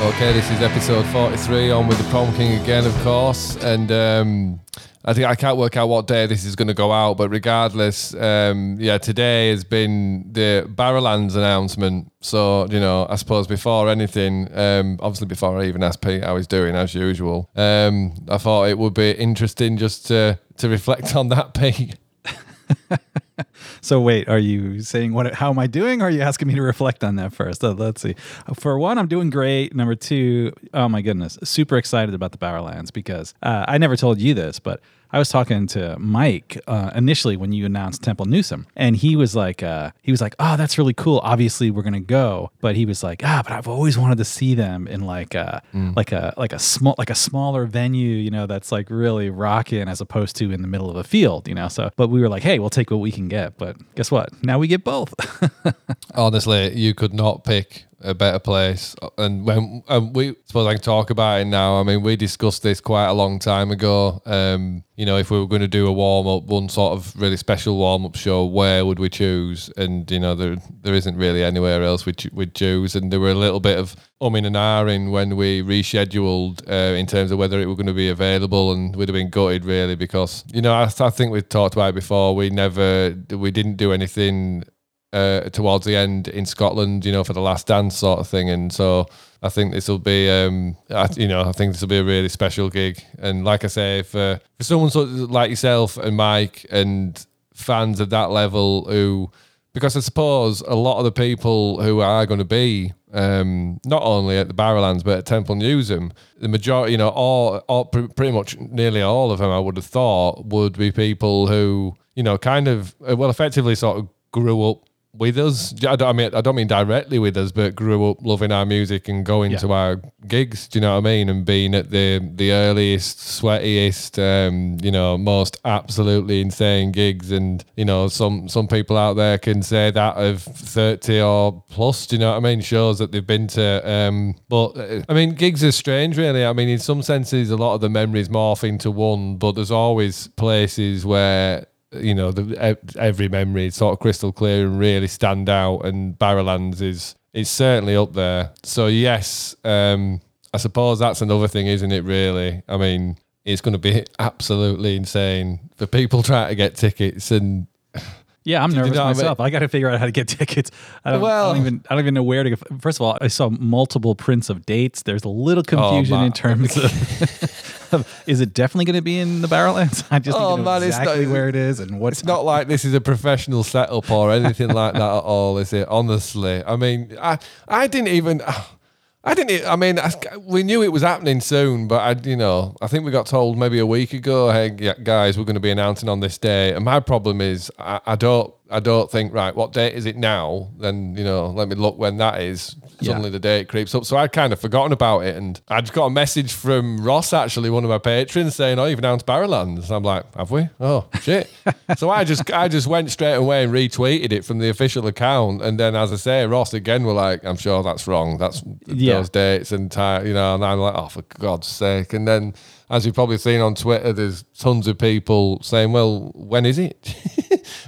Okay, this is episode 43, on with the Prom King again, of course, and I can't work out what day this is going to go out, but regardless, today has been the Barrowlands announcement, so, you know, I suppose before anything, obviously before I even asked Pete how he's doing, as usual, I thought it would be interesting just to reflect on that, Pete. So wait, are you saying how am I doing, or are you asking me to reflect on that first? So let's see. For one, I'm doing great. Number two, oh my goodness, super excited about the Barrowlands because I never told you this, but I was talking to Mike initially when you announced Temple Newsam, and he was like, oh, that's really cool. Obviously, we're gonna go, but he was like, but I've always wanted to see them in like a smaller venue, you know, that's like really rocking as opposed to in the middle of a field, you know. So, but we were like, hey, we'll take what we can get. But guess what? Now we get both. Honestly, you could not pick a better place, and we suppose I can talk about it now. I mean, we discussed this quite a long time ago. You know, if we were going to do a warm-up, one sort of really special warm-up show, where would we choose? And, you know, there isn't really anywhere else we'd choose. And there were a little bit of umming and ahhing when we rescheduled in terms of whether it were going to be available, and we'd have been gutted, really, because, you know, I think we've talked about it before. We didn't do anything towards the end in Scotland, you know, for the last dance sort of thing. And so I think this will be, I think this will be a really special gig. And like I say, for someone sort of like yourself and Mike and fans of that level who, because I suppose a lot of the people who are going to be not only at the Barrowlands but at Temple Newsam, the majority, you know, all pretty much nearly all of them, I would have thought, would be people who, you know, kind of, well, effectively sort of grew up with us. I don't mean directly with us, but grew up loving our music and going to our gigs. Do you know what I mean? And being at the earliest, sweatiest, you know, most absolutely insane gigs. And, you know, some people out there can say that of 30 or plus. Do you know what I mean? Shows that they've been to. But I mean, gigs are strange, really. I mean, in some senses, a lot of the memories morph into one. But there's always places where, you know, every memory is sort of crystal clear and really stand out, and Barrowlands is certainly up there. So yes, I suppose that's another thing, isn't it, really? I mean, it's going to be absolutely insane for people trying to get tickets. And yeah, I'm nervous myself. I got to figure out how to get tickets. I don't even know where to go. First of all, I saw multiple prints of dates. There's a little confusion in terms of... Is it definitely going to be in the Barrowlands? I just need to know exactly where it is and what. It's not like this is a professional setup or anything like that at all, is it? Honestly, I mean, we knew it was happening soon, but I think we got told maybe a week ago, hey guys, we're going to be announcing on this day. And my problem is, I don't think, right, what date is it now? Then, you know, let me look when that is. Suddenly the date creeps up. So I'd kind of forgotten about it. And I just got a message from Ross, actually, one of my patrons, saying, oh, you've announced Barrowlands. And I'm like, have we? Oh, shit. So I just went straight away and retweeted it from the official account. And then, as I say, Ross again were like, I'm sure that's wrong. That's those dates and time, you know. And I'm like, oh, for God's sake. And then, as you've probably seen on Twitter, there's tons of people saying, well, when is it?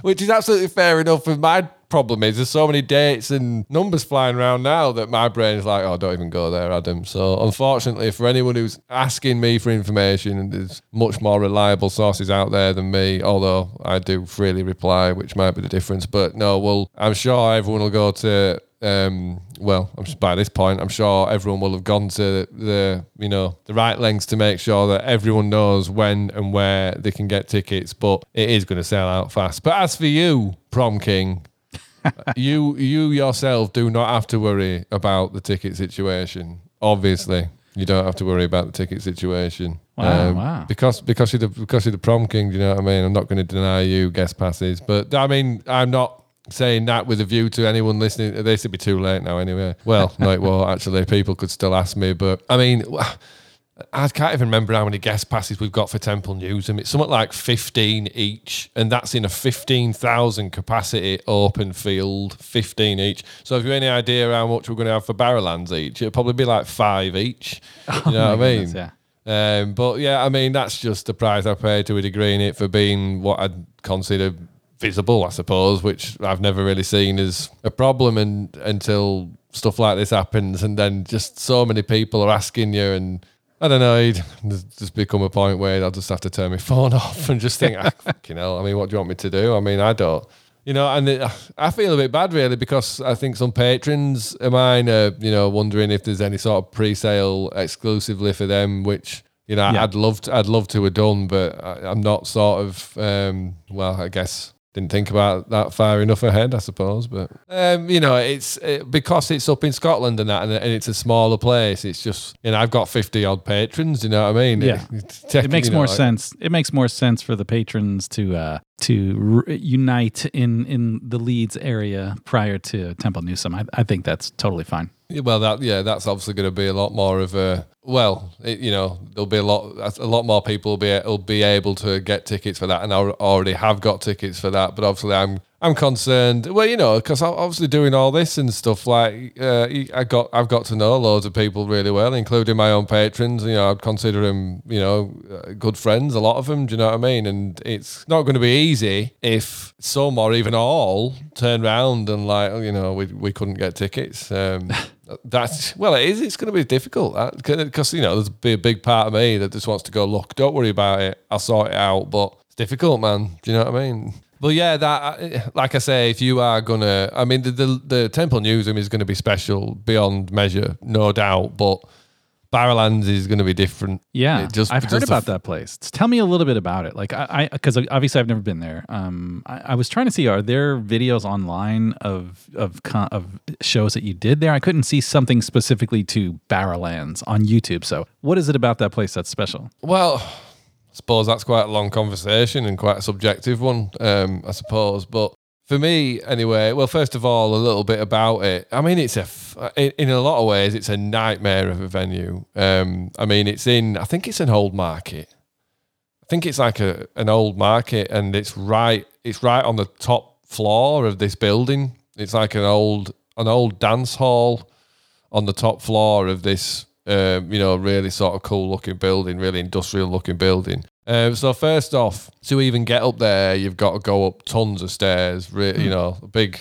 Which is absolutely fair enough. And my problem is there's so many dates and numbers flying around now that my brain is like, oh, don't even go there, Adam. So unfortunately, for anyone who's asking me for information, there's much more reliable sources out there than me, although I do freely reply, which might be the difference. But no, well, I'm sure everyone will go to... by this point, I'm sure everyone will have gone to the right lengths to make sure that everyone knows when and where they can get tickets, but it is going to sell out fast. But as for you, Prom King, you yourself do not have to worry about the ticket situation. Obviously, you don't have to worry about the ticket situation. Wow, wow. Because you're the Prom King, do you know what I mean? I'm not going to deny you guest passes, but I mean, I'm not saying that with a view to anyone listening to this. It'd be too late now anyway. Well, no, it won't, actually. People could still ask me, but I mean, I can't even remember how many guest passes we've got for Temple Newsam. It's something like 15 each, and that's in a 15,000 capacity open field, 15 each. So if you have any idea how much we're going to have for Barrowlands each, it'll probably be like 5 each. You know what I mean? Yeah. But yeah, I mean, that's just the price I paid to a degree in it for being what I'd consider visible, I suppose, which I've never really seen as a problem until stuff like this happens, and then just so many people are asking you, and I don't know, it'd just become a point where I'll just have to turn my phone off and just think, fucking hell, I mean, what do you want me to do? I mean, I don't, you know, and I feel a bit bad really, because I think some patrons of mine are, you know, wondering if there's any sort of pre-sale exclusively for them, which, you know, yeah. I'd love to have done, but I'm not sort of, well, I guess didn't think about that far enough ahead, I suppose. But, you know, it's because it's up in Scotland and that, and it's a smaller place. It's just, you know, I've got 50 odd patrons, you know what I mean? Yeah. It makes more sense. It makes more sense for the patrons to unite in the Leeds area prior to Temple Newsam. I think that's totally fine. Well, that's obviously going to be a lot more of a, well, it, you know, there'll be a lot more people will be able to get tickets for that, and I already have got tickets for that. But obviously, I'm concerned. Well, you know, because I'm obviously doing all this and stuff, like I've got to know loads of people really well, including my own patrons. You know, I'd consider them, you know, good friends. A lot of them. Do you know what I mean? And it's not going to be easy if some or even all turn round and like, you know, we couldn't get tickets. That's, well, it is. It's going to be difficult because, you know, there's be a big part of me that just wants to go, look, don't worry about it, I'll sort it out. But it's difficult, man. Do you know what I mean? But yeah, that, like I say, if you are gonna, I mean, the Temple Newsam is going to be special beyond measure, no doubt. But Barrowlands is going to be different. Yeah, I've heard about that place. Tell me a little bit about it. Like, because obviously I've never been there. I was trying to see, are there videos online of shows that you did there? I couldn't see something specifically to Barrowlands on YouTube. So what is it about that place that's special? Well, I suppose that's quite a long conversation and quite a subjective one, I suppose. But for me, anyway, well, first of all, a little bit about it. I mean, in a lot of ways, it's a nightmare of a venue. I mean, I think it's an old market. I think it's like an old market, and it's right on the top floor of this building. It's like an old dance hall on the top floor of this, you know, really sort of cool looking building, really industrial looking building. So first off, to even get up there, you've got to go up tons of stairs, you know, a big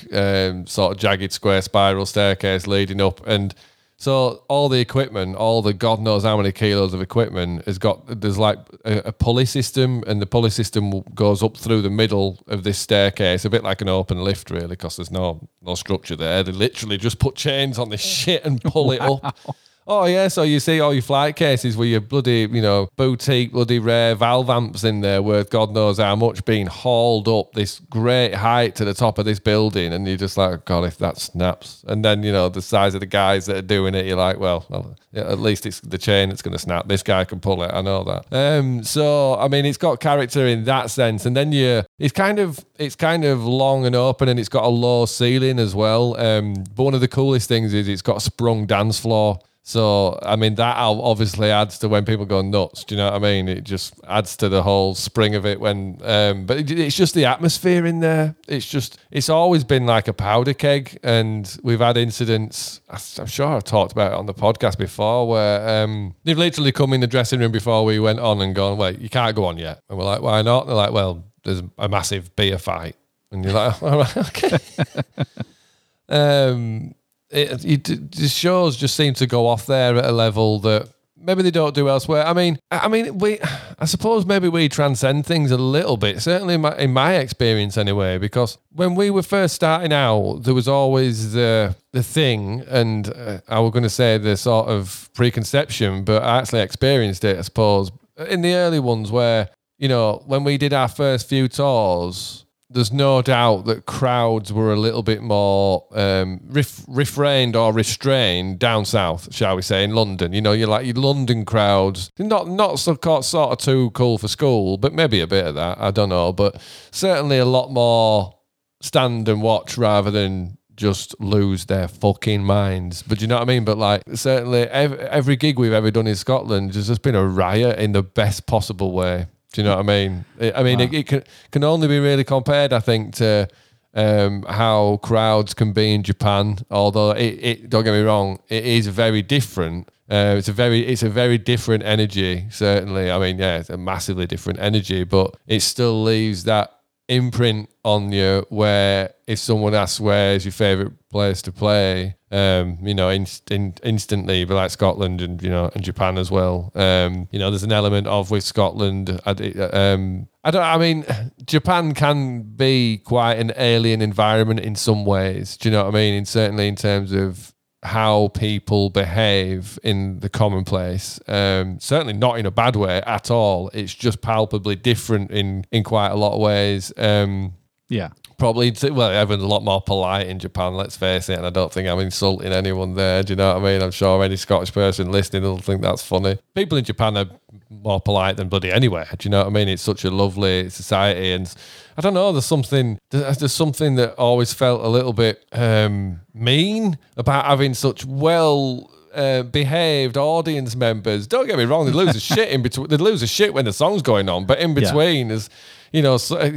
sort of jagged square spiral staircase leading up. And so all the equipment, all the God knows how many kilos of equipment there's like a pulley system, and the pulley system goes up through the middle of this staircase, a bit like an open lift really, because there's no structure there. They literally just put chains on this shit and pull it up. Oh, yeah, so you see all your flight cases with your bloody, you know, boutique, bloody rare valve amps in there worth God knows how much being hauled up this great height to the top of this building, and you're just like, God, if that snaps. And then, you know, the size of the guys that are doing it, you're like, well at least it's the chain that's going to snap. This guy can pull it, I know that. So, I mean, it's got character in that sense. And then it's kind of long and open, and it's got a low ceiling as well. But one of the coolest things is it's got a sprung dance floor. So, I mean, that obviously adds to when people go nuts. Do you know what I mean? It just adds to the whole spring of it when, but it's just the atmosphere in there. It's always been like a powder keg, and we've had incidents. I'm sure I've talked about it on the podcast before where, they've literally come in the dressing room before we went on and gone, wait, you can't go on yet. And we're like, why not? And they're like, well, there's a massive beer fight. And you're like, all right, okay. The shows just seem to go off there at a level that maybe they don't do elsewhere. I mean, I suppose maybe we transcend things a little bit, certainly in my experience anyway, because when we were first starting out, there was always the thing, and I was going to say the sort of preconception, but I actually experienced it, I suppose, in the early ones where, you know, when we did our first few tours, there's no doubt that crowds were a little bit more refrained or restrained down south, shall we say, in London. You know, you're like your London crowds, not sort of too cool for school, but maybe a bit of that, I don't know. But certainly a lot more stand and watch rather than just lose their fucking minds. But do you know what I mean? But like certainly every gig we've ever done in Scotland, there's just been a riot in the best possible way. Do you know what I mean? Wow. It can only be really compared, I think, to how crowds can be in Japan. Although it don't get me wrong, it is very different. It's a very different energy. Certainly, I mean, yeah, it's a massively different energy, but it still leaves that imprint on you where if someone asks where's your favourite place to play, you know, instantly, but like Scotland and, you know, and Japan as well. You know, there's an element of with Scotland, I mean, Japan can be quite an alien environment in some ways. Do you know what I mean? And certainly in terms of how people behave in the commonplace. Certainly not in a bad way at all. It's just palpably different in quite a lot of ways. Yeah. Probably, well, everyone's a lot more polite in Japan, let's face it, and I don't think I'm insulting anyone there, do you know what I mean? I'm sure any Scottish person listening will think that's funny. People in Japan are more polite than bloody anywhere, do you know what I mean? It's such a lovely society, and I don't know, there's something that always felt a little bit mean about having such behaved audience members. Don't get me wrong, they lose a shit in between, they lose a shit when the song's going on, but in between is, you know, so,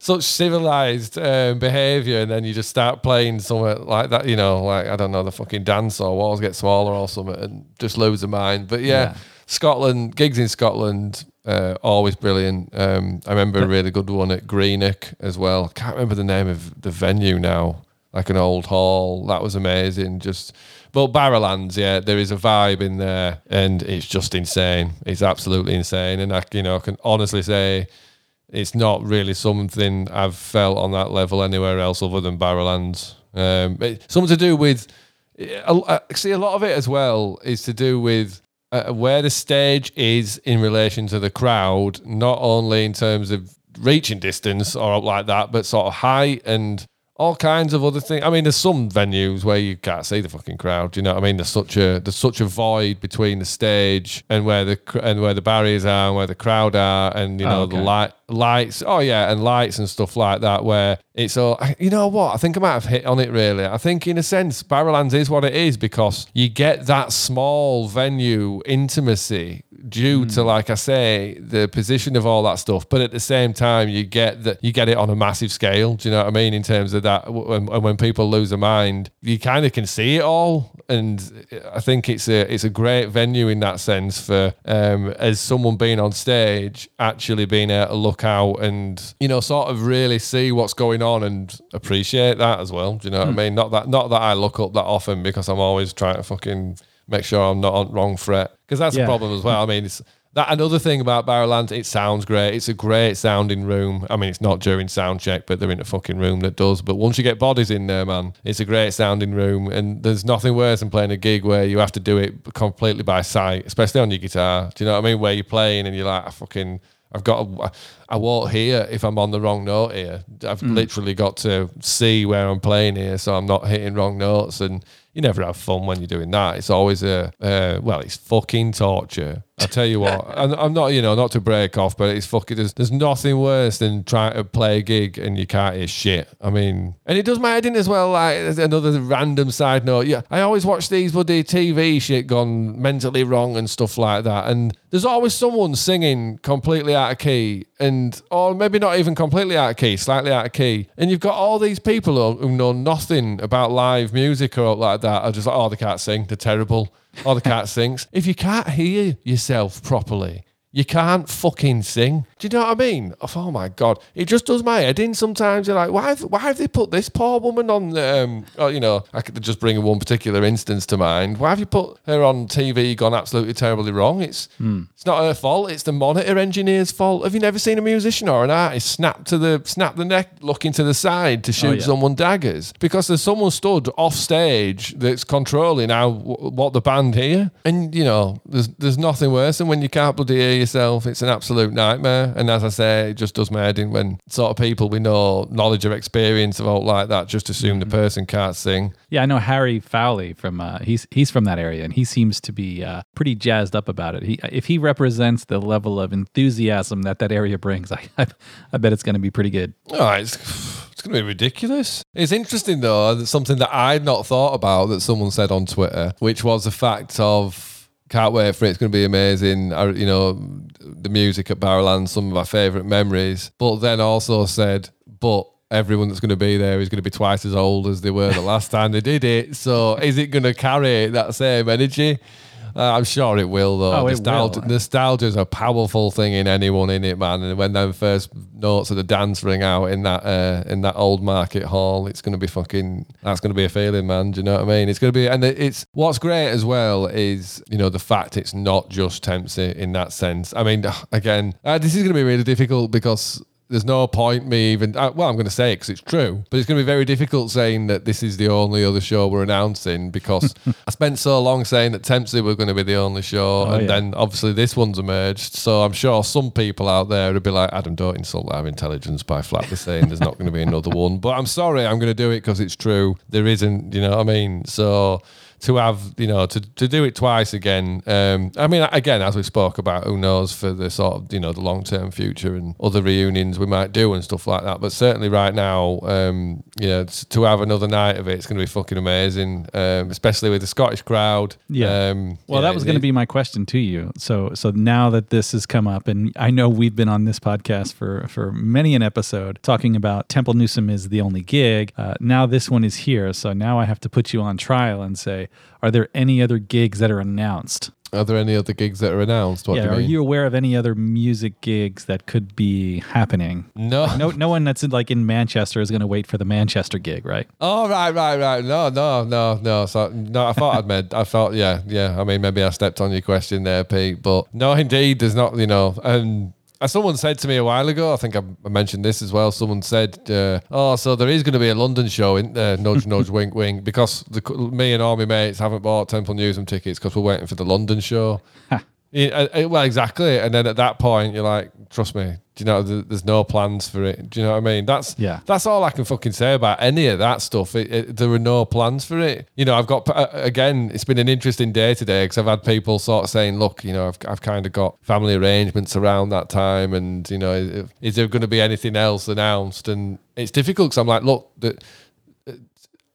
such civilized behavior, and then you just start playing somewhere like that, you know, like, I don't know, the fucking dance or walls get smaller or something, and just lose a mind. But yeah, Scotland, gigs in Scotland, always brilliant. I remember a really good one at Greenock as well. Can't remember the name of the venue now, like an old hall. That was amazing. But Barrowlands, yeah, there is a vibe in there, and it's just insane. It's absolutely insane, and I, you know, can honestly say, it's not really something I've felt on that level anywhere else other than Barrowlands. It's something to do with... see, a lot of it as well is to do with where the stage is in relation to the crowd, not only in terms of reaching distance or like that, but sort of height and all kinds of other things. I mean, there's some venues where you can't see the fucking crowd. You know what I mean? There's such a void between the stage and where the barriers are and where the crowd are, and, you know, the lights. Oh yeah, and lights and stuff like that. Where it's all, you know what? I think I might have hit on it really. I think in a sense, Barrowlands is what it is because you get that small venue intimacy due to, like I say, the position of all that stuff, but at the same time you get it on a massive scale. Do you know what I mean? In terms of that, and when people lose their mind, you kind of can see it all, and I think it's a great venue in that sense for as someone being on stage, actually being able to look out and, you know, sort of really see what's going on and appreciate that as well. Do you know what I mean? Not that I look up that often because I'm always trying to fucking make sure I'm not on wrong fret, because that's a problem as well. I mean, it's that another thing about Barrowlands, it sounds great. It's a great sounding room. I mean, it's not during sound check, but they're in a fucking room that does. But once you get bodies in there, man, it's a great sounding room. And there's nothing worse than playing a gig where you have to do it completely by sight, especially on your guitar. Do you know what I mean? Where you're playing and you're like, I won't hear if I'm on the wrong note here. I've literally got to see where I'm playing here, so I'm not hitting wrong notes. And you never have fun when you're doing that. It's always it's fucking torture. I tell you what, I'm not, you know, not to break off, but it's fucking, there's nothing worse than trying to play a gig and you can't hear shit. I mean, and it does my head in as well, like, another random side note. Yeah, I always watch these bloody TV shit gone mentally wrong and stuff like that, and there's always someone singing completely out of key, and, or maybe not even completely out of key, slightly out of key, and you've got all these people who know nothing about live music or like that, are just like, oh, they can't sing, they're terrible. Or the cat sings. If you can't hear yourself properly, you can't fucking sing. Do you know what I mean? Oh my God. It just does my head in sometimes. You're like, why have they put this poor woman on the... you know, I could just bring one particular instance to mind. Why have you put her on TV gone absolutely terribly wrong? It's not her fault. It's the monitor engineer's fault. Have you never seen a musician or an artist snap the neck, looking to the side to shoot someone daggers? Because there's someone stood off stage that's controlling what the band hear. And, you know, there's nothing worse than when you can't bloody hear yourself. It's an absolute nightmare, and as I say, it just does my head in when sort of people with no knowledge or experience of all like that just assume the person can't sing. I know Harry Fowley from he's from that area, and he seems to be pretty jazzed up about it. If he represents the level of enthusiasm that area brings, I bet it's going to be pretty good. It's going to be ridiculous. It's interesting though, that something that I'd not thought about that someone said on Twitter, which was the fact of, can't wait for it. It's going to be amazing. You know, the music at Barrowlands, some of my favourite memories. But then also said, but everyone that's going to be there is going to be twice as old as they were the last time they did it. So is it going to carry that same energy? I'm sure it will, though. Oh, nostalgia is a powerful thing in anyone, in it, man. And when them first notes of the dance ring out in that old market hall, it's going to be fucking, that's going to be a feeling, man. Do you know what I mean? It's going to be, and it's, what's great as well is, you know, the fact it's not just Tempsy in that sense. I mean, again, this is going to be really difficult because there's no point me even... well, I'm going to say it because it's true, but it's going to be very difficult saying that this is the only other show we're announcing because I spent so long saying that Tempsy were going to be the only show, then obviously this one's emerged. So I'm sure some people out there would be like, Adam, don't insult our intelligence by flatly saying there's not going to be another one. But I'm sorry, I'm going to do it because it's true. There isn't, you know what I mean? So... to have, you know, to do it twice again. I mean, again, as we spoke about, who knows for the sort of, you know, the long-term future and other reunions we might do and stuff like that. But certainly right now, you know, to have another night of it, it's going to be fucking amazing, especially with the Scottish crowd. Yeah. Well, yeah, that was going to be my question to you. So now that this has come up, and I know we've been on this podcast for many an episode talking about Temple Newsam is the only gig. Now this one is here. So now I have to put you on trial and say, are there any other gigs that are announced? Are there any other gigs that are announced? What do you mean? Are you aware of any other music gigs that could be happening? No. Like, no one that's in Manchester is going to wait for the Manchester gig, right? Oh, right. No. So, no, I thought, yeah. I mean, maybe I stepped on your question there, Pete, but no, indeed, there's not, you know, and... someone said to me a while ago, I think I mentioned this as well, someone said, so there is going to be a London show, isn't there? Nudge, nudge, wink, wink, because me and all my mates haven't bought Temple Newsam tickets because we're waiting for the London show. Well, exactly. And then at that point, you're like, trust me, do you know, there's no plans for it. Do you know what I mean? That's all I can fucking say about any of that stuff. There are no plans for it. You know, I've got, again, it's been an interesting day today because I've had people sort of saying, look, you know, I've kind of got family arrangements around that time and, you know, is there going to be anything else announced? And it's difficult because I'm like, look,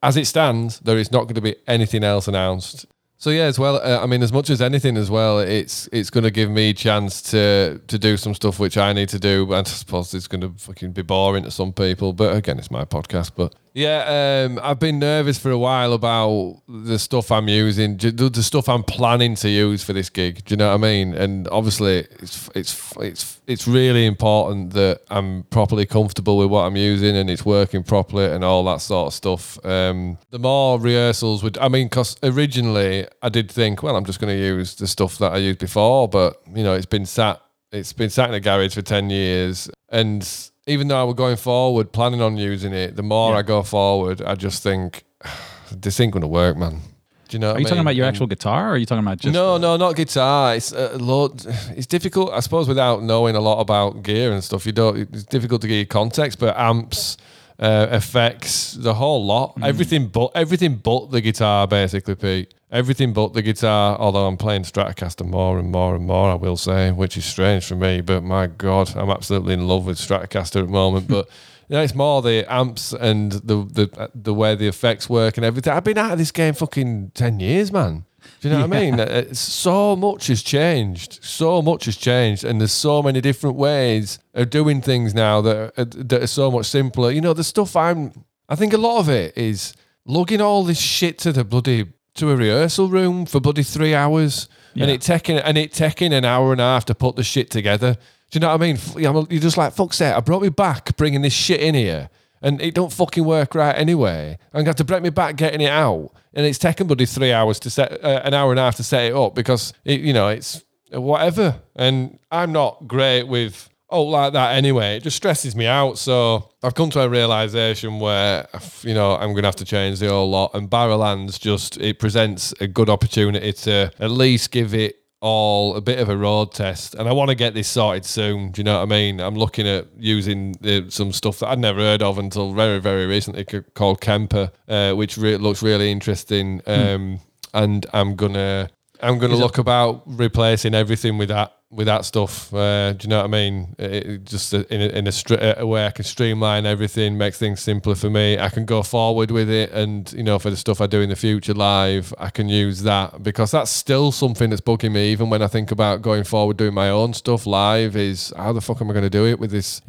as it stands, there is not going to be anything else announced. So yeah, as well, I mean, as much as anything as well, it's going to give me a chance to do some stuff which I need to do, and I suppose it's going to fucking be boring to some people, but again, it's my podcast, but... yeah, I've been nervous for a while about the stuff I'm using, the stuff I'm planning to use for this gig. Do you know what I mean? And obviously, it's really important that I'm properly comfortable with what I'm using and it's working properly and all that sort of stuff. The more rehearsals because originally I did think, well, I'm just going to use the stuff that I used before, but you know, it's been sat in a garage for 10 years, and even though I were going forward, planning on using it, the more I go forward, I just think, this ain't going to work, man. Do you know what I mean? Are you talking about your actual guitar, or are you talking about just... No, not guitar. It's it's difficult, I suppose, without knowing a lot about gear and stuff. It's difficult to get your context, but amps... effects, the whole lot, everything but the guitar, basically, Pete. Everything but the guitar. Although I'm playing Stratocaster more and more and more, I will say, which is strange for me. But my God, I'm absolutely in love with Stratocaster at the moment. But you know, it's more the amps and the way the effects work and everything. I've been out of this game fucking 10 years, man. Do you know what I mean? So much has changed. And there's so many different ways of doing things now that are so much simpler. You know, the stuff I think a lot of it is lugging all this shit to a rehearsal room for bloody 3 hours, and it taking an hour and a half to put the shit together. Do you know what I mean? You're just like, fuck's sake, I brought me back bringing this shit in here. And it don't fucking work right anyway. I'm going to have to break me back getting it out. And it's taken bloody 3 hours to set, an hour and a half to set it up because, it's whatever. And I'm not great with, like that anyway. It just stresses me out. So I've come to a realisation where, I'm going to have to change the whole lot. And Barrowlands it presents a good opportunity to at least give it all a bit of a road test, and I want to get this sorted soon. Do you know what I mean? I'm looking at using some stuff that I'd never heard of until very, very recently called Kemper, which looks really interesting. And I'm gonna look about replacing everything with that stuff. Do you know what I mean? It just in a way I can streamline everything, makes things simpler for me. I can go forward with it, and for the stuff I do in the future live, I can use that, because that's still something that's bugging me. Even when I think about going forward doing my own stuff live, is how the fuck am I going to do it with this?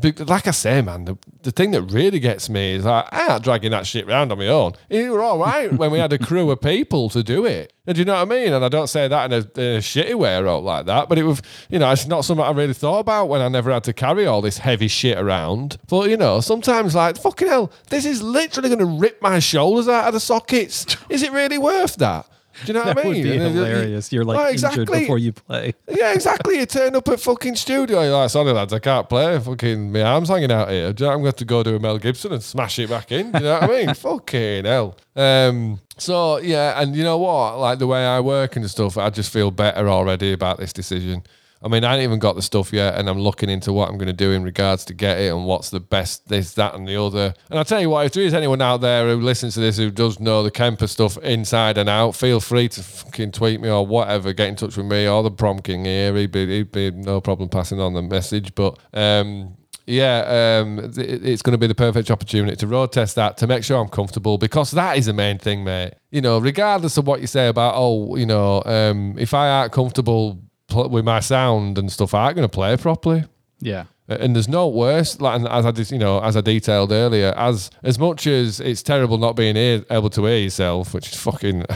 Like I say, man, the thing that really gets me is like, I ain't dragging that shit round on my own. It were all right when we had a crew of people to do it. And do you know what I mean? And I don't say that in a shitty way or like that, but it was, you know, it's not something I really thought about when I never had to carry all this heavy shit around. But, you know, sometimes like, fucking hell, this is literally going to rip my shoulders out of the sockets. Is it really worth that? Do you know what I mean? That would be hilarious. You're like, oh, exactly, injured before you play. Yeah, exactly. You turn up at fucking studio. You're like, sorry, lads, I can't play. Fucking my arm's hanging out here. Do you know, I'm going to have to go do a Mel Gibson and smash it back in. Do you know what I mean? Fucking hell. So, yeah, and you know what? Like, the way I work and stuff, I just feel better already about this decision. I mean, I ain't even got the stuff yet, and I'm looking into what I'm going to do in regards to get it and what's the best, this, that, and the other. And I'll tell you what, if there is anyone out there who listens to this who does know the Kemper stuff inside and out, feel free to fucking tweet me or whatever, get in touch with me or the Prom King here. He'd be no problem passing on the message. But, it's going to be the perfect opportunity to road test that, to make sure I'm comfortable, because that is the main thing, mate. You know, regardless of what you say about, oh, you know, if I aren't comfortable with my sound and stuff, I ain't going to play properly. Yeah. And there's no worse, like, as I just, you know, as I detailed earlier, as much as it's terrible not being able to hear yourself, which is fucking,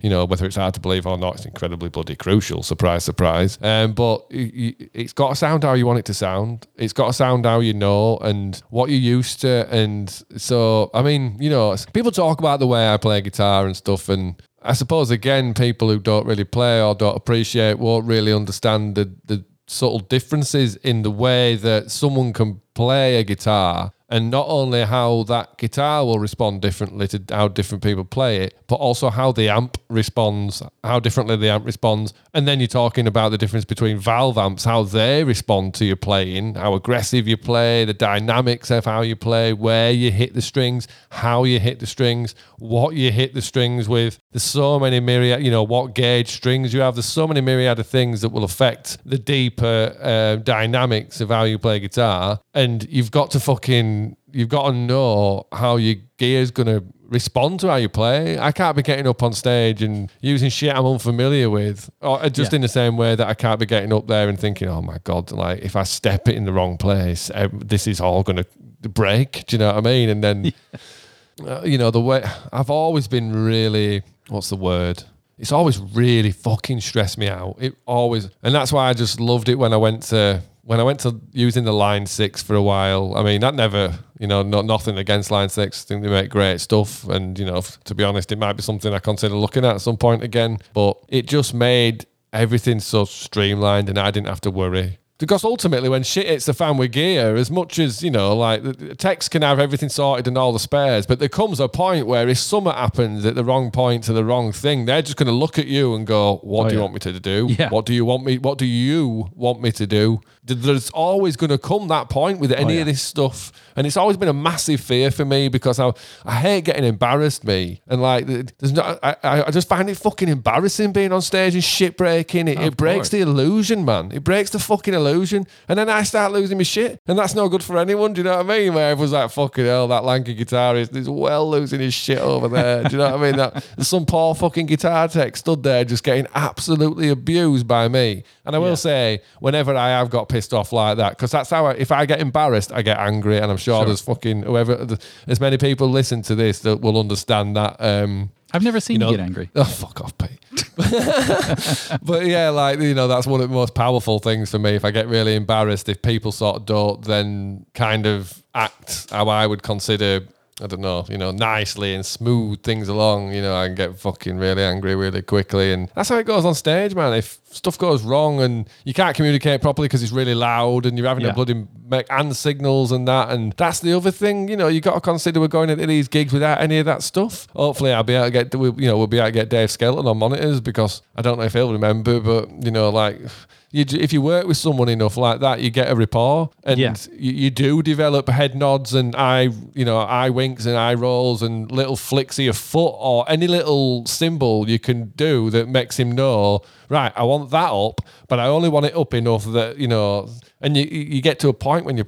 you know, whether it's hard to believe or not, it's incredibly bloody crucial. Surprise, surprise. But it's got to sound how you want it to sound. It's got to sound how you know and what you're used to. And so, I mean, you know, people talk about the way I play guitar and stuff, and I suppose, again, people who don't really play or don't appreciate won't really understand the subtle differences in the way that someone can play a guitar, and not only how that guitar will respond differently to how different people play it, but also how the amp responds, how differently the amp responds. And then you're talking about the difference between valve amps, how they respond to your playing, how aggressive you play, the dynamics of how you play, where you hit the strings, how you hit the strings, what you hit the strings with. There's so many myriad, you know, what gauge strings you have. There's so many myriad of things that will affect the deeper dynamics of how you play guitar. And you've got to know how your gear's going to respond to how you play. I can't be getting up on stage and using shit I'm unfamiliar with, or just in the same way that I can't be getting up there and thinking, oh my God, like if I step it in the wrong place, this is all going to break. Do you know what I mean? And then, you know, the way I've always been really, what's the word? It's always really fucking stressed me out. It always, and that's why I just loved it when I went to... using the Line 6 for a while. I mean, that never, you know, nothing against Line 6. I think they make great stuff. And, you know, to be honest, it might be something I consider looking at some point again. But it just made everything so streamlined and I didn't have to worry. Because ultimately, when shit hits the fan with gear, as much as, you know, like, the techs can have everything sorted and all the spares, but there comes a point where if something happens at the wrong point to the wrong thing, they're just going to look at you and go, what do you want me to do? Yeah. What do you want me to do? There's always going to come that point with any of this stuff. And it's always been a massive fear for me because I hate getting embarrassed, me. And, like, I just find it fucking embarrassing being on stage and shit breaking. It breaks the illusion, man. It breaks the fucking illusion. And then I start losing my shit, and that's no good for anyone. Do you know what I mean? Where everyone's like, fucking hell, that lanky guitarist is well losing his shit over there. Do you know what I mean? That some poor fucking guitar tech stood there just getting absolutely abused by me. And I will say, whenever I have got pissed off like that, because that's how if I get embarrassed, I get angry. And I'm sure there's fucking as many people listen to this that will understand that. I've never seen you get angry. Oh, fuck off, Pete. But yeah, like, you know, that's one of the most powerful things for me. If I get really embarrassed, if people sort of don't then kind of act how I would consider, I don't know, you know, nicely and smooth things along, you know, I can get fucking really angry really quickly. And that's how it goes on stage, man. If stuff goes wrong and you can't communicate properly because it's really loud and you're having a bloody hand signals and that, and that's the other thing, you know, you got to consider we're going into these gigs without any of that stuff. Hopefully we'll be able to get Dave Skelton on monitors, because I don't know if he'll remember, but, you know, like... If you work with someone enough like that, you get a rapport, and you do develop head nods and eye winks and eye rolls and little flicks of your foot or any little symbol you can do that makes him know, right, I want that up, but I only want it up enough that, you know, and you get to a point when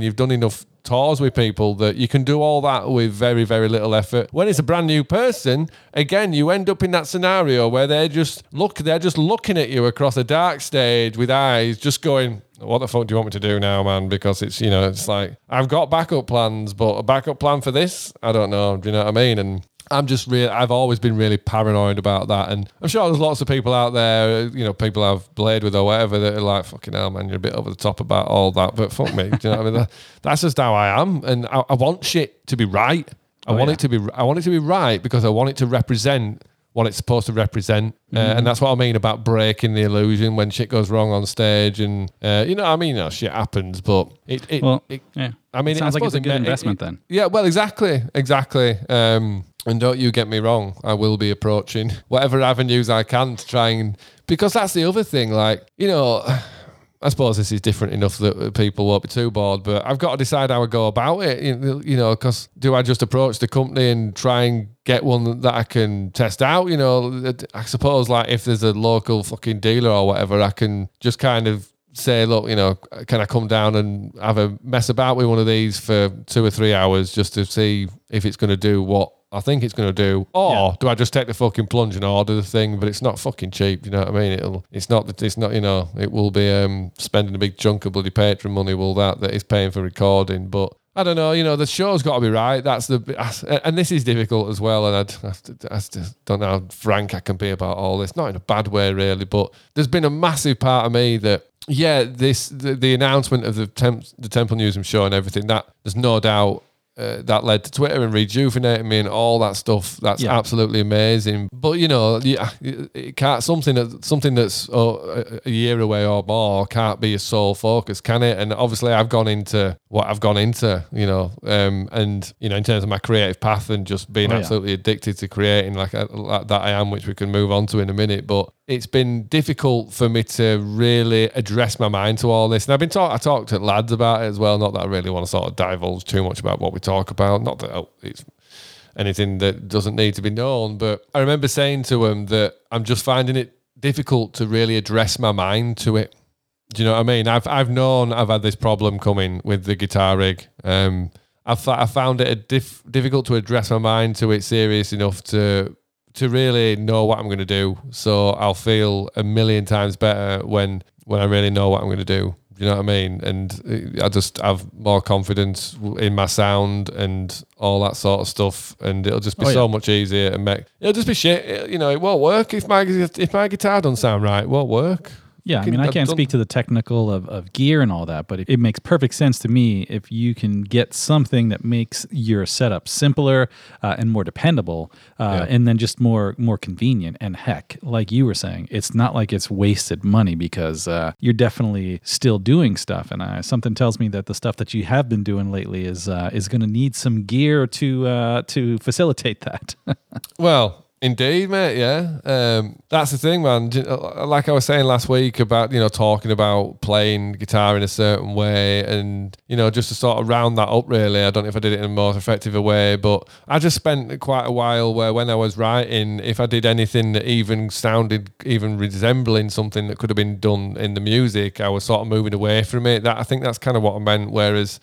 you've done enough tours with people that you can do all that with very, very little effort. When it's a brand new person, again, you end up in that scenario where they're just looking at you across a dark stage with eyes just going, what the fuck do you want me to do now, man? Because it's, you know, it's like, I've got backup plans, but a backup plan for this? I don't know. Do you know what I mean? And I'm just really, I've always been really paranoid about that. And I'm sure there's lots of people out there, you know, people I've played with or whatever that are like, fucking hell, man, you're a bit over the top about all that, but fuck me. Do you know what I mean? That's just how I am. And I want shit to be right. I want it to be right because I want it to represent what it's supposed to represent. And that's what I mean about breaking the illusion when shit goes wrong on stage. And, you know, I mean, you know, shit happens, but I mean, it sounds like it's a good investment then. Yeah, well, exactly. And don't you get me wrong, I will be approaching whatever avenues I can to try and, because that's the other thing, like, you know, I suppose this is different enough that people won't be too bored, but I've got to decide how I go about it, you know, because do I just approach the company and try and get one that I can test out, you know? I suppose, like, if there's a local fucking dealer or whatever, I can just kind of say, look, you know, can I come down and have a mess about with one of these for 2 or 3 hours just to see if it's going to do what I think it's going to do, or do I just take the fucking plunge and order the thing? But it's not fucking cheap, you know what I mean? It's not, you know, it will be spending a big chunk of bloody Patreon money, will that is paying for recording. But I don't know, you know, the show's got to be right. And this is difficult as well. And I just don't know how frank I can be about all this, not in a bad way really, but there's been a massive part of me that, yeah, the announcement of the Temple Newsam show and everything, that there's no doubt, that led to Twitter and rejuvenating me and all that stuff. That's absolutely amazing. But you know, it can't, something that's a year away or more can't be a sole focus, can it? And obviously, I've gone into what I've gone into, you know, and you know, in terms of my creative path and just being absolutely addicted to creating like that I am, which we can move on to in a minute. But it's been difficult for me to really address my mind to all this. And I talked to lads about it as well. Not that I really want to sort of divulge too much about what we talk about. Not that it's anything that doesn't need to be known. But I remember saying to him that I'm just finding it difficult to really address my mind to it. Do you know what I mean? I've known I've had this problem coming with the guitar rig. I found it difficult to address my mind to it serious enough to really know what I'm going to do. So I'll feel a million times better when I really know what I'm going to do. Do you know what I mean? And I just have more confidence in my sound and all that sort of stuff. And it'll just be so much easier. And it'll just be shit. You know, it won't work. If my guitar doesn't sound right, it won't work. Yeah, I mean, I can't speak to the technical of gear and all that, but it makes perfect sense to me if you can get something that makes your setup simpler and more dependable and then just more convenient. And heck, like you were saying, it's not like it's wasted money because you're definitely still doing stuff. And something tells me that the stuff that you have been doing lately is going to need some gear to facilitate that. Well... Indeed, mate, yeah. That's the thing, man. Like I was saying last week about, you know, talking about playing guitar in a certain way and, you know, just to sort of round that up, really. I don't know if I did it in a more effective way, but I just spent quite a while where when I was writing, if I did anything that even resembling something that could have been done in the music, I was sort of moving away from it. I think that's kind of what I meant, whereas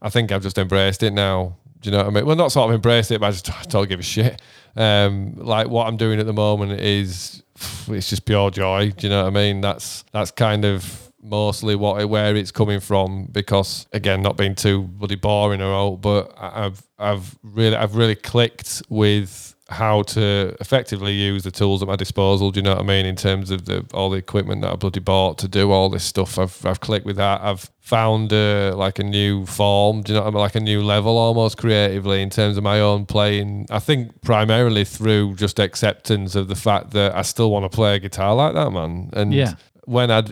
I think I've just embraced it now. Do you know what I mean? Well, not sort of embraced it, but I don't give a shit. Like what I'm doing at the moment it's just pure joy. Do you know what I mean? That's kind of mostly where it's coming from, because again, not being too bloody boring or old, but I've really clicked with how to effectively use the tools at my disposal. Do you know what I mean? In terms of all the equipment that I bloody bought to do all this stuff, I've clicked with that. I've found like a new form. Do you know what I mean? Like a new level almost creatively in terms of my own playing. I think primarily through just acceptance of the fact that I still want to play a guitar like that, man. And when I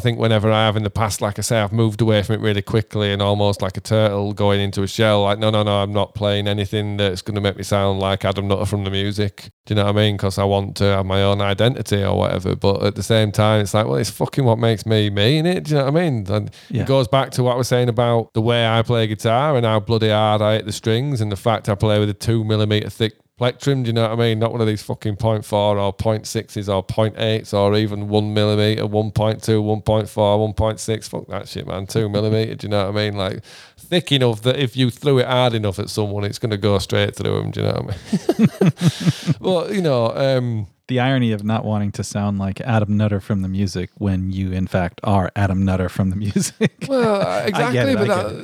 think whenever I have in the past, like I say, I've moved away from it really quickly and almost like a turtle going into a shell, like, no, I'm not playing anything that's going to make me sound like Adam Nutter from the music. Do you know what I mean? Because I want to have my own identity or whatever. But at the same time, it's like, well, it's fucking what makes me, innit? Do you know what I mean? And it goes back to what I was saying about the way I play guitar and how bloody hard I hit the strings and the fact I play with a 2mm thick plectrum, do you know what I mean? Not one of these fucking 0.4 or 0.6s or 0.8s or even 1mm, 1.2, 1.4, 1.6. Fuck that shit, man. 2mm, do you know what I mean? Like thick enough that if you threw it hard enough at someone, it's going to go straight through them, do you know what I mean? Well, you know, the irony of not wanting to sound like Adam Nutter from the music when you, in fact, are Adam Nutter from the music. Well, exactly.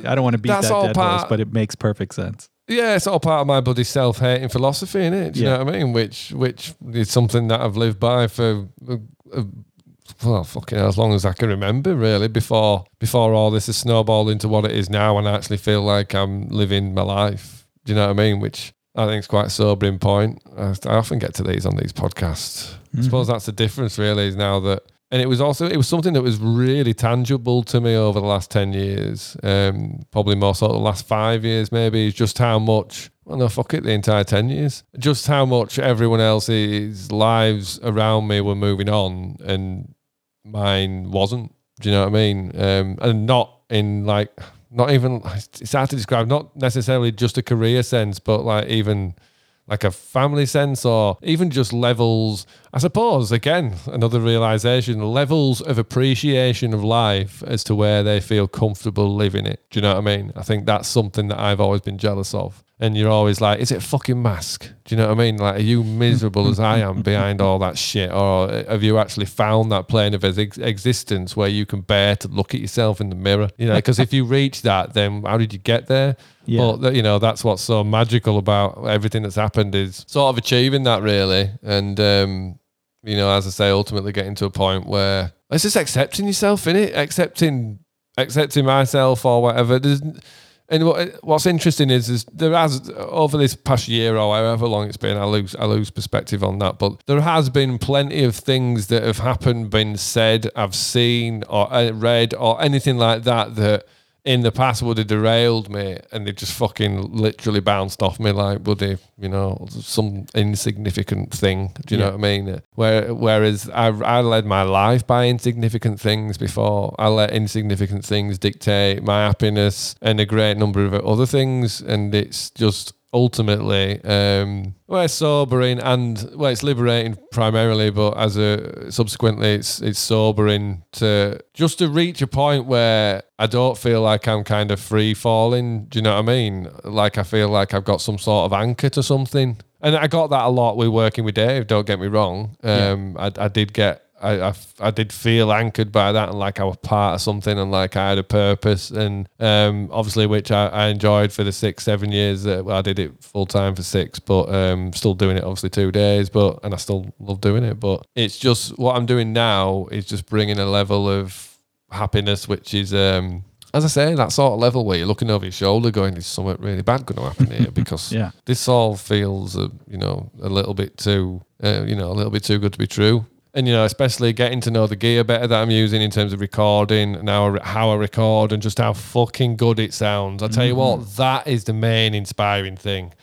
I don't want to beat that dead horse, but it makes perfect sense. Yeah, it's all part of my bloody self-hating philosophy, isn't it? Do you know what I mean? Which is something that I've lived by for, well, fucking hell, as long as I can remember, really, before all this has snowballed into what it is now and I actually feel like I'm living my life. Do you know what I mean? Which I think is quite a sobering point. I often get to these on these podcasts. Mm-hmm. I suppose that's the difference, really, is now that... And it was something that was really tangible to me over the last 10 years, probably more so the last 5 years maybe, is just how much, well, no, fuck it, the entire 10 years, just how much everyone else's lives around me were moving on and mine wasn't. Do you know what I mean? And not in like, not even, it's hard to describe, not necessarily just a career sense, but like even... like a family sense or even just levels, I suppose, again, another realisation, levels of appreciation of life as to where they feel comfortable living it. Do you know what I mean? I think that's something that I've always been jealous of. And you're always like, is it a fucking mask? Do you know what I mean? Like, are you miserable as I am behind all that shit? Or have you actually found that plane of existence where you can bear to look at yourself in the mirror? You know, because if you reach that, then how did you get there? Yeah. But, you know, that's what's so magical about everything that's happened is sort of achieving that, really. And, you know, as I say, ultimately getting to a point where it's just accepting yourself, innit? Accepting myself or whatever. And what's interesting is there has, over this past year or however long it's been, I lose perspective on that, but there has been plenty of things that have happened, been said, I've seen or read or anything like that in the past would have derailed me, and they just fucking literally bounced off me like, bloody, you know, some insignificant thing. Do you know what I mean? Whereas I led my life by insignificant things before. I let insignificant things dictate my happiness and a great number of other things, and it's just ultimately it's sobering and, well, it's liberating primarily, but subsequently it's sobering to just to reach a point where I don't feel like I'm kind of free falling. Do you know what I mean? Like, I feel like I've got some sort of anchor to something, and I got that a lot with working with Dave, don't get me wrong. I did feel anchored by that, and like I was part of something, and like I had a purpose, and obviously, which I enjoyed for the 6-7 years that I did it full time for 6, but still doing it obviously 2 days, and I still love doing it. But it's just what I'm doing now is just bringing a level of happiness, which is, as I say, that sort of level where you're looking over your shoulder going, is something really bad going to happen here? Because this all feels, you know, a little bit too good to be true. And, you know, especially getting to know the gear better that I'm using in terms of recording and how I record and just how fucking good it sounds. I tell you what, that is the main inspiring thing,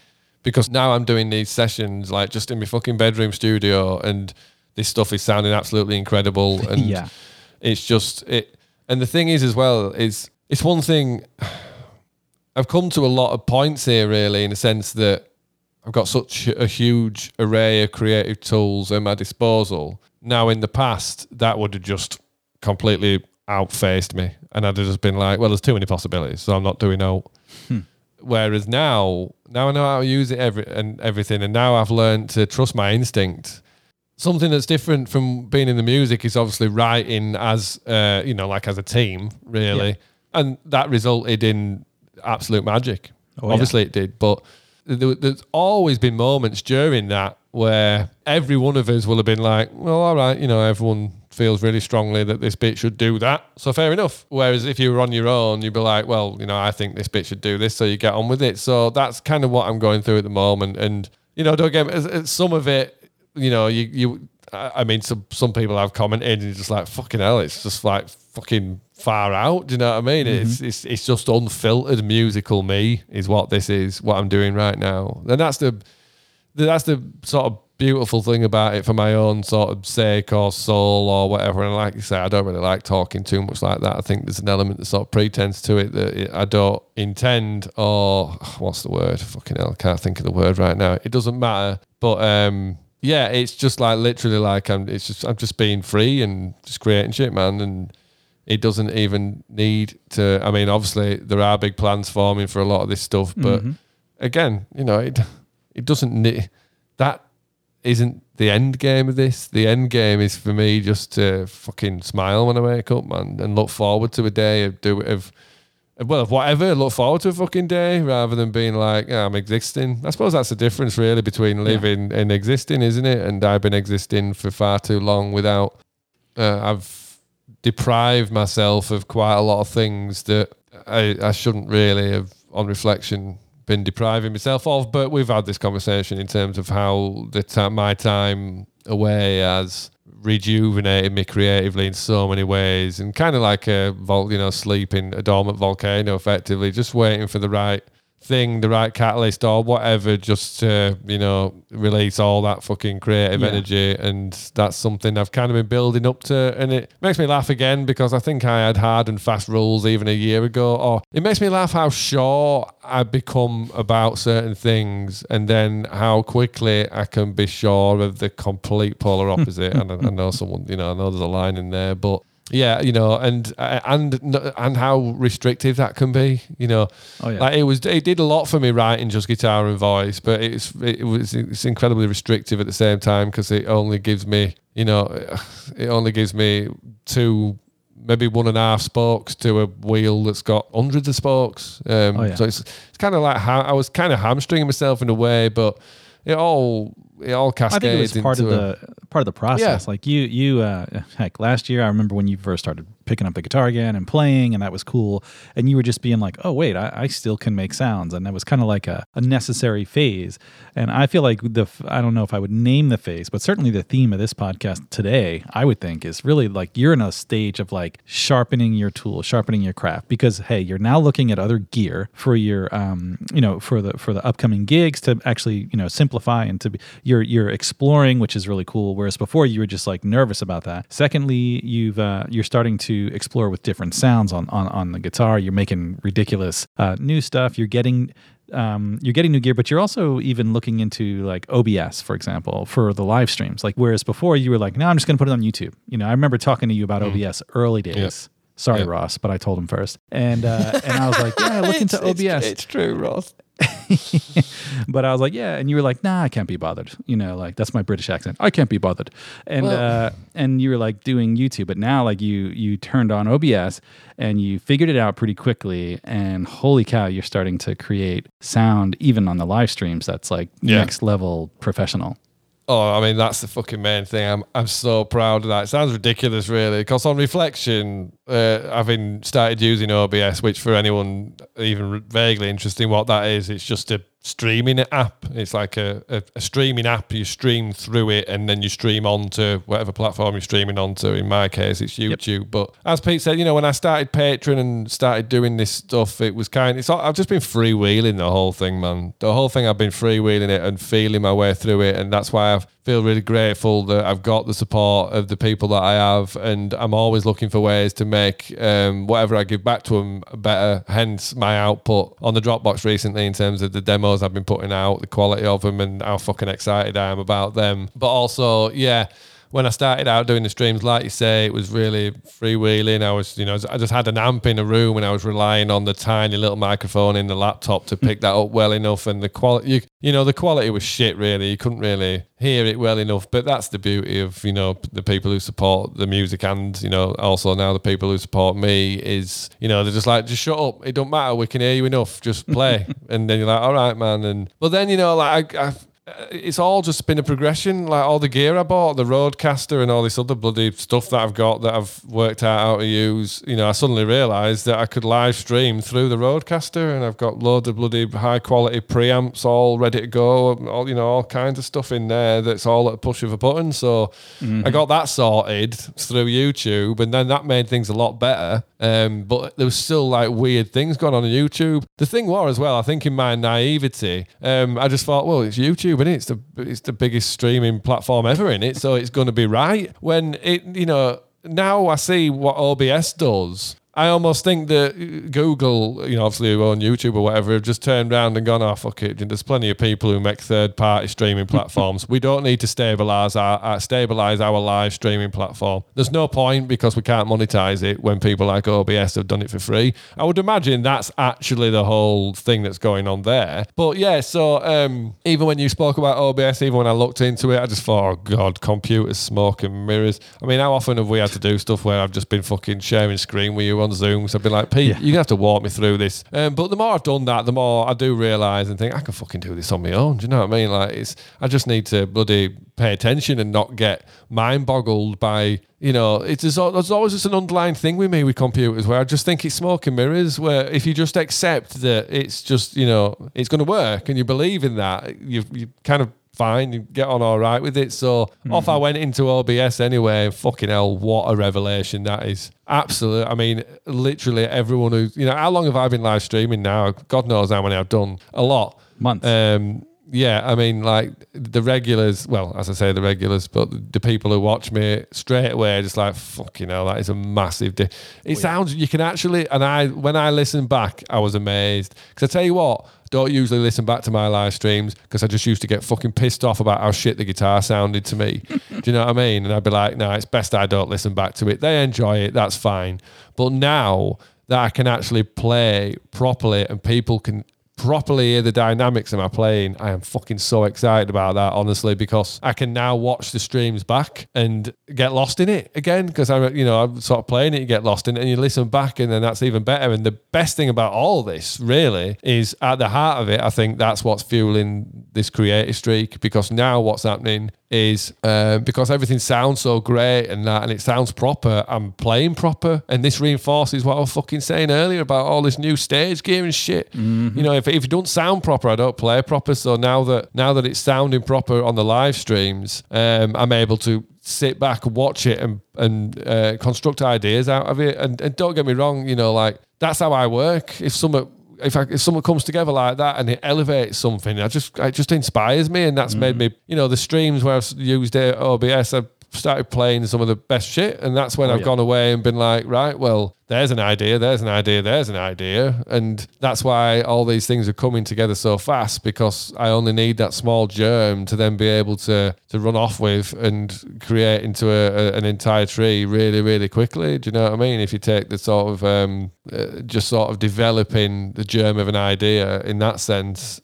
because now I'm doing these sessions like just in my fucking bedroom studio, and this stuff is sounding absolutely incredible. And it's just it. And the thing is as well, is it's one thing. I've come to a lot of points here, really, in the sense that I've got such a huge array of creative tools at my disposal. Now, in the past, that would have just completely outfaced me, and I'd have just been like, well, there's too many possibilities, so I'm not doing out. Whereas now I know how to use it everything, and now I've learned to trust my instinct. Something that's different from being in the music is obviously writing as, you know, like as a team, really. Yeah. And that resulted in absolute magic. Oh, obviously it did, but there's always been moments during that where every one of us will have been like, well, all right, you know, everyone feels really strongly that this bit should do that, so fair enough. Whereas if you were on your own, you'd be like, well, you know, I think this bit should do this, so you get on with it. So that's kind of what I'm going through at the moment. And, you know, don't get me, some of it, you know, you I mean, some people have commented and you're just like, fucking hell, it's just like fucking far out. Do you know what I mean? Mm-hmm. It's just unfiltered musical me is what this is, what I'm doing right now. And that's the sort of beautiful thing about it for my own sort of sake or soul or whatever. And like you say, I don't really like talking too much like that. I think there's an element of sort of pretense to it that I don't intend, or what's the word? Fucking hell, I can't think of the word right now. It doesn't matter. But yeah, it's just like literally like I'm just being free and just creating shit, man. And it doesn't even need to. I mean, obviously there are big plans forming for a lot of this stuff, but again, you know, it doesn't need that. isn't the end game of this. The end game is for me just to fucking smile when I wake up, man, and look forward to a day look forward to a fucking day rather than being like, oh, I'm existing. I suppose that's the difference really between living and existing, isn't it? And I've been existing for far too long without, I've deprived myself of quite a lot of things that I shouldn't really have, on reflection, been depriving myself of. But we've had this conversation in terms of how my time away has rejuvenated me creatively in so many ways, and kind of like sleeping a dormant volcano, effectively just waiting for the right thing, the right catalyst or whatever, just to release all that fucking creative energy. And that's something I've kind of been building up to, and it makes me laugh again because I think I had hard and fast rules even a year ago, or it makes me laugh how sure I become about certain things and then how quickly I can be sure of the complete polar opposite. And I know someone, I know there's a line in there, but and how restrictive that can be, Like it did a lot for me writing just guitar and voice, but it's incredibly restrictive at the same time because it only gives me, two, maybe 1.5 spokes to a wheel that's got hundreds of spokes. So it's kind of like I was kind of hamstringing myself in a way, but it all cascades. I think it was part of the process. Yeah. Like heck, last year I remember when you first started picking up the guitar again and playing, and that was cool. And you were just being like, oh wait, I still can make sounds. And that was kind of like a necessary phase. And I feel like I don't know if I would name the phase, but certainly the theme of this podcast today, I would think, is really like you're in a stage of like sharpening your tool, sharpening your craft, because hey, you're now looking at other gear for your, for the upcoming gigs to actually, simplify and to be, you're exploring, which is really cool. Whereas before you were just like nervous about that. Secondly, you're starting to explore with different sounds on the guitar. You're making ridiculous new stuff. You're getting new gear, but you're also even looking into like OBS, for example, for the live streams. Like whereas before you were like, no, I'm just going to put it on YouTube. I remember talking to you about OBS early days. Yep. Sorry, yep. Ross, but I told him first, and I was like, yeah, look into OBS. It's true, Ross. But I was like, yeah, and you were like, nah, I can't be bothered. Like that's my British accent. I can't be bothered. And and you were like doing YouTube, but now like you turned on OBS and you figured it out pretty quickly. And holy cow, you're starting to create sound even on the live streams. That's like next level professional. Oh, I mean, that's the fucking main thing. I'm so proud of that. It sounds ridiculous, really, because on reflection, having started using OBS, which for anyone even vaguely interested in what that is, it's just a streaming app. It's like a streaming app. You stream through it and then you stream onto whatever platform you're streaming onto. In my case, it's YouTube. Yep. But as Pete said, when I started Patreon and started doing this stuff, it was I've just been freewheeling the whole thing, man. The whole thing, I've been freewheeling it and feeling my way through it. And that's why I feel really grateful that I've got the support of the people that I have. And I'm always looking for ways to make whatever I give back to them better. Hence my output on the Dropbox recently in terms of the demos I've been putting out, the quality of them and how fucking excited I am about them. But also, when I started out doing the streams, like you say, it was really freewheeling. I was, I just had an amp in a room and I was relying on the tiny little microphone in the laptop to pick that up well enough. And the quality, the quality was shit, really. You couldn't really hear it well enough. But that's the beauty of, the people who support the music and, also now the people who support me is, they're just like, just shut up. It don't matter. We can hear you enough. Just play. And then you're like, all right, man. But then, it's all just been a progression. Like all the gear I bought, the Roadcaster and all this other bloody stuff that I've got that I've worked out how to use, I suddenly realised that I could live stream through the Roadcaster, and I've got loads of bloody high quality preamps all ready to go, all, all kinds of stuff in there that's all at a push of a button. So I got that sorted through YouTube, and then that made things a lot better. But there was still like weird things going on YouTube. The thing was as well, I think in my naivety, I just thought, well, it's YouTube and it's the biggest streaming platform ever in it, so it's going to be right. When it, now I see what OBS does, I almost think that Google, you know, obviously who own YouTube or whatever, have just turned around and gone, oh, fuck it. There's plenty of people who make third-party streaming platforms. We don't need to stabilise our live streaming platform. There's no point because we can't monetise it when people like OBS have done it for free. I would imagine that's actually the whole thing that's going on there. But yeah, so even when you spoke about OBS, even when I looked into it, I just thought, oh, God, computers, smoke and mirrors. I mean, how often have we had to do stuff where I've just been fucking sharing screen with you on Zoom? So I've been like, Pete, you're going to have to walk me through this. But the more I've done that, the more I do realise and think, I can fucking do this on my own. Do you know what I mean? Like, I just need to bloody pay attention and not get mind boggled by... You know, there's always just an underlying thing with me with computers where I just think it's smoke and mirrors, where if you just accept that it's just, you know, it's going to work and you believe in that, you kind of fine, you get on all right with it. So off I went into OBS anyway. Fucking hell, what a revelation that is. Absolutely. I mean, literally everyone who, you know, how long have I been live streaming now? God knows how many I've done. A lot. Months. Yeah, I mean, like, the regulars, well, as I say, the regulars, but the people who watch me straight away are just like, fucking hell, that is a massive... Sounds... You can actually... And when I listened back, I was amazed. Because I tell you what, don't usually listen back to my live streams because I just used to get fucking pissed off about how shit the guitar sounded to me. Do you know what I mean? And I'd be like, no, it's best I don't listen back to it. They enjoy it, that's fine. But now that I can actually play properly and people can... properly hear the dynamics of my playing, I am fucking so excited about that, honestly, because I can now watch the streams back and get lost in it again, because I'm sort of playing it, you get lost in it and you listen back, and then that's even better. And the best thing about all this really is, at the heart of it, I think that's what's fueling this creative streak, because now what's happening is because everything sounds so great and that, and it sounds proper, I'm playing proper, and this reinforces what I was fucking saying earlier about all this new stage gear and shit. You know, if it don't sound proper, I don't play proper. So now that it's sounding proper on the live streams, I'm able to sit back, watch it, and construct ideas out of it. And don't get me wrong, you know, like, that's how I work. If someone comes together like that and it elevates something, it just inspires me, and that's made me, you know, the streams where I've used OBS, I've started playing some of the best shit, and that's when I've gone away and been like, right, well, there's an idea, and that's why all these things are coming together so fast, because I only need that small germ to then be able to run off with and create into an entire tree really, really quickly. Do you know what I mean? If you take the sort of just sort of developing the germ of an idea in that sense.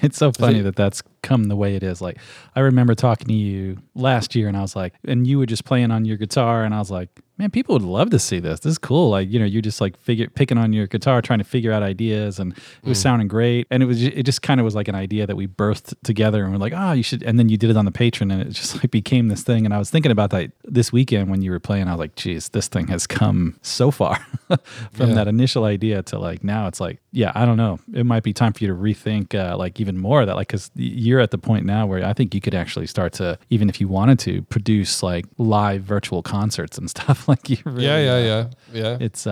It's so funny that's come the way it is. Like, I remember talking to you last year, and I was like, and you were just playing on your guitar, and I was like, man, people would love to see this. This is cool. Like, you know, you're just like picking on your guitar, trying to figure out ideas, and it was sounding great. And it just kind of was like an idea that we birthed together, and we're like, oh, you should. And then you did it on the Patreon, and it just like became this thing. And I was thinking about that this weekend when you were playing. I was like, geez, this thing has come so far from that initial idea to like now. It's like, yeah, I don't know. It might be time for you to rethink like even more of that, like, because you're at the point now where I think you could actually start to, even if you wanted to, produce like live virtual concerts and stuff. Like, you really, yeah. It's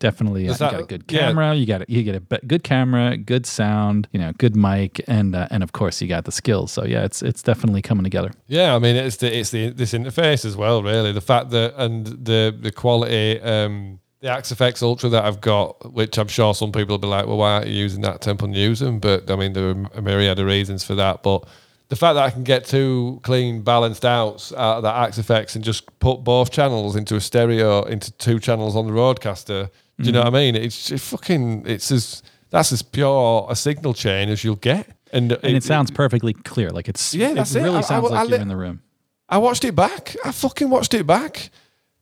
definitely. You got a good camera. Yeah. You get a good camera, good sound, you know, good mic, and of course you got the skills. So yeah, it's definitely coming together. Yeah, I mean, it's this interface as well, really. The fact that and the quality. The Axe FX Ultra that I've got, which I'm sure some people will be like, well, why aren't you using that Temple Newsam? But I mean, there are a myriad of reasons for that, but. The fact that I can get two clean, balanced outs out of that Axe FX and just put both channels into a stereo, into two channels on the Roadcaster, do you know what I mean? That's as pure a signal chain as you'll get. And it sounds perfectly clear. Like it really sounds like you're in the room. I watched it back. I fucking watched it back.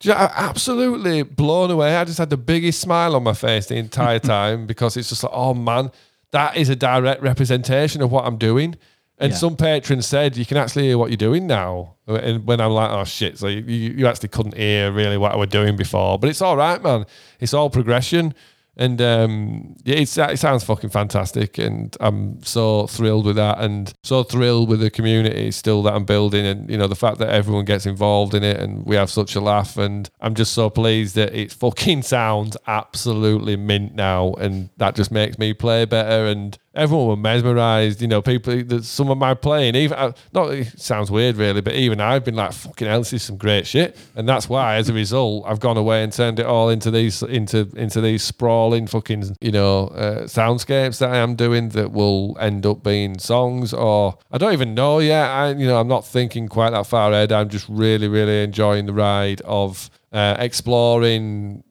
I'm absolutely blown away. I just had the biggest smile on my face the entire time because it's just like, oh man, that is a direct representation of what I'm doing. And some patrons said, you can actually hear what you're doing now. And when I'm like, oh shit, so you actually couldn't hear really what I was doing before. But it's all right, man. It's all progression. And it sounds fucking fantastic. And I'm so thrilled with that, and so thrilled with the community still that I'm building. And, you know, the fact that everyone gets involved in it and we have such a laugh. And I'm just so pleased that it fucking sounds absolutely mint now. And that just makes me play better. And everyone were mesmerised. You know, people, some of my playing, even, not, it sounds weird really, but even I've been like, fucking hell, this is some great shit. And that's why, as a result, I've gone away and turned it all into these, into these sprawling fucking, you know, soundscapes that I am doing that will end up being songs, or I don't even know yet. You know, I'm not thinking quite that far ahead. I'm just really, really enjoying the ride of exploring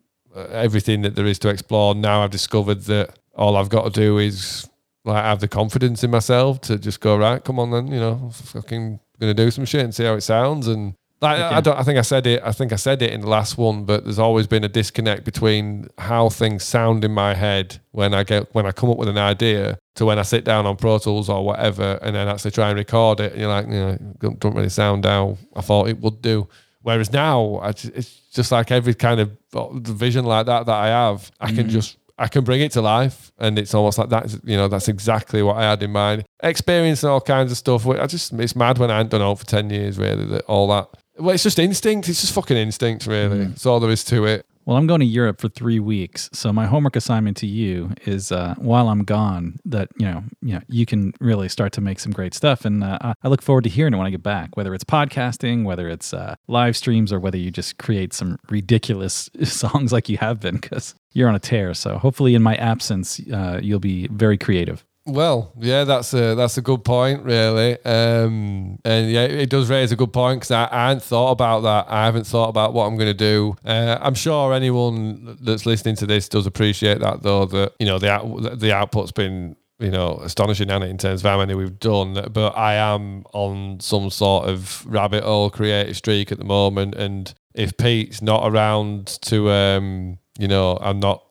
everything that there is to explore. Now I've discovered that all I've got to do is, like, have the confidence in myself to just go, right, come on then, you know, I'm fucking gonna do some shit and see how it sounds. And like, okay. I think I said it in the last one, but there's always been a disconnect between how things sound in my head when I come up with an idea to when I sit down on Pro Tools or whatever and then actually try and record it. And you're like, you know, it don't really sound how I thought it would do. Whereas now, it's just like every kind of vision like that I have, I can just, I can bring it to life, and it's almost like that. You know, that's exactly what I had in mind. Experiencing all kinds of stuff. It's mad when I hadn't done it for 10 years, really. That all that. Well, it's just instinct. It's just fucking instinct, really. That's all there is to it. Well, I'm going to Europe for 3 weeks, so my homework assignment to you is, while I'm gone, that you know, you can really start to make some great stuff, and I look forward to hearing it when I get back. Whether it's podcasting, whether it's live streams, or whether you just create some ridiculous songs like you have been, because you're on a tear. So hopefully, in my absence, you'll be very creative. Well, yeah, that's a good point, really, and yeah, it does raise a good point, because I hadn't thought about that. I haven't thought about what I'm going to do. I'm sure anyone that's listening to this does appreciate that, though. That, you know, the output's been, you know, astonishing, hasn't it, in terms of how many we've done. But I am on some sort of rabbit hole creative streak at the moment, and if Pete's not around to, you know,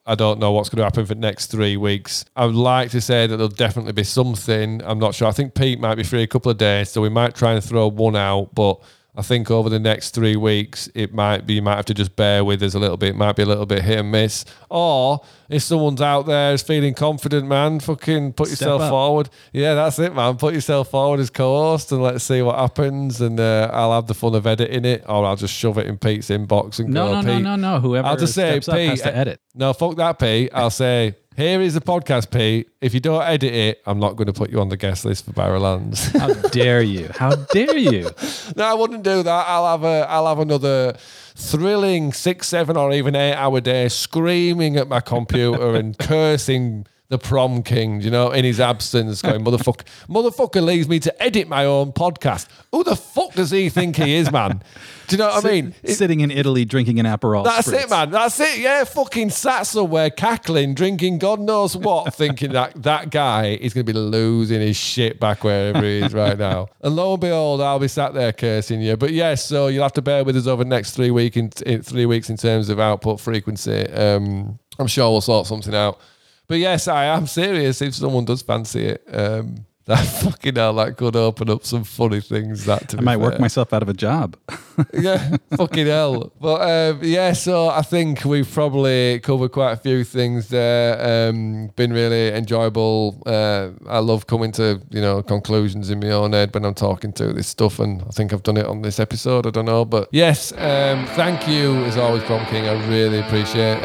I don't know what's going to happen for the next 3 weeks. I would like to say that there'll definitely be something. I'm not sure. I think Pete might be free a couple of days, so we might try and throw one out, but I think over the next 3 weeks, it might be, you might have to just bear with us a little bit. It might be a little bit hit and miss. Or if someone's out there is feeling confident, man, fucking put yourself forward. Yeah, that's it, man. Put yourself forward as co-host and let's see what happens. And I'll have the fun of editing it, or I'll just shove it in Pete's inbox and go, Pete. No. Whoever I'll just say, Pete, has to edit. No, fuck that, Pete. I'll say, here is the podcast, Pete. If you don't edit it, I'm not going to put you on the guest list for Barrowlands. How dare you? How dare you? No, I wouldn't do that. I'll have another thrilling 6, 7, or even 8 hour day screaming at my computer and cursing the Prom King, you know, in his absence, going, motherfucker leaves me to edit my own podcast. Who the fuck does he think he is, man? Do you know what I mean? Sitting in Italy drinking an Aperol Spritz. That's it, man. That's it. Yeah, fucking sat somewhere cackling, drinking God knows what, thinking that guy is going to be losing his shit back wherever he is right now. And lo and behold, I'll be sat there cursing you. But yes, so you'll have to bear with us over the next 3 weeks in terms of output frequency. I'm sure we'll sort something out. But yes, I am serious. If someone does fancy it, that fucking hell, that could open up some funny things. That to I might fair. Work myself out of a job. Yeah, fucking hell. But yeah, so I think we've probably covered quite a few things there. Been really enjoyable. I love coming to, you know, conclusions in my own head when I'm talking to this stuff, and I think I've done it on this episode. I don't know, but yes, thank you as always, Prom King. I really appreciate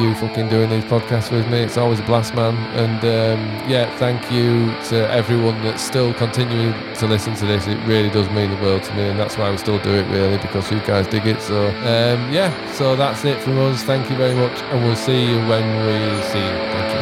you fucking doing these podcasts with me. It's always a blast, man. And yeah, thank you to everyone that's still continuing to listen to this. It really does mean the world to me, and that's why we still do it, really, because you guys dig it. So yeah, so that's it from us. Thank you very much, and we'll see you when we see you. Thank you.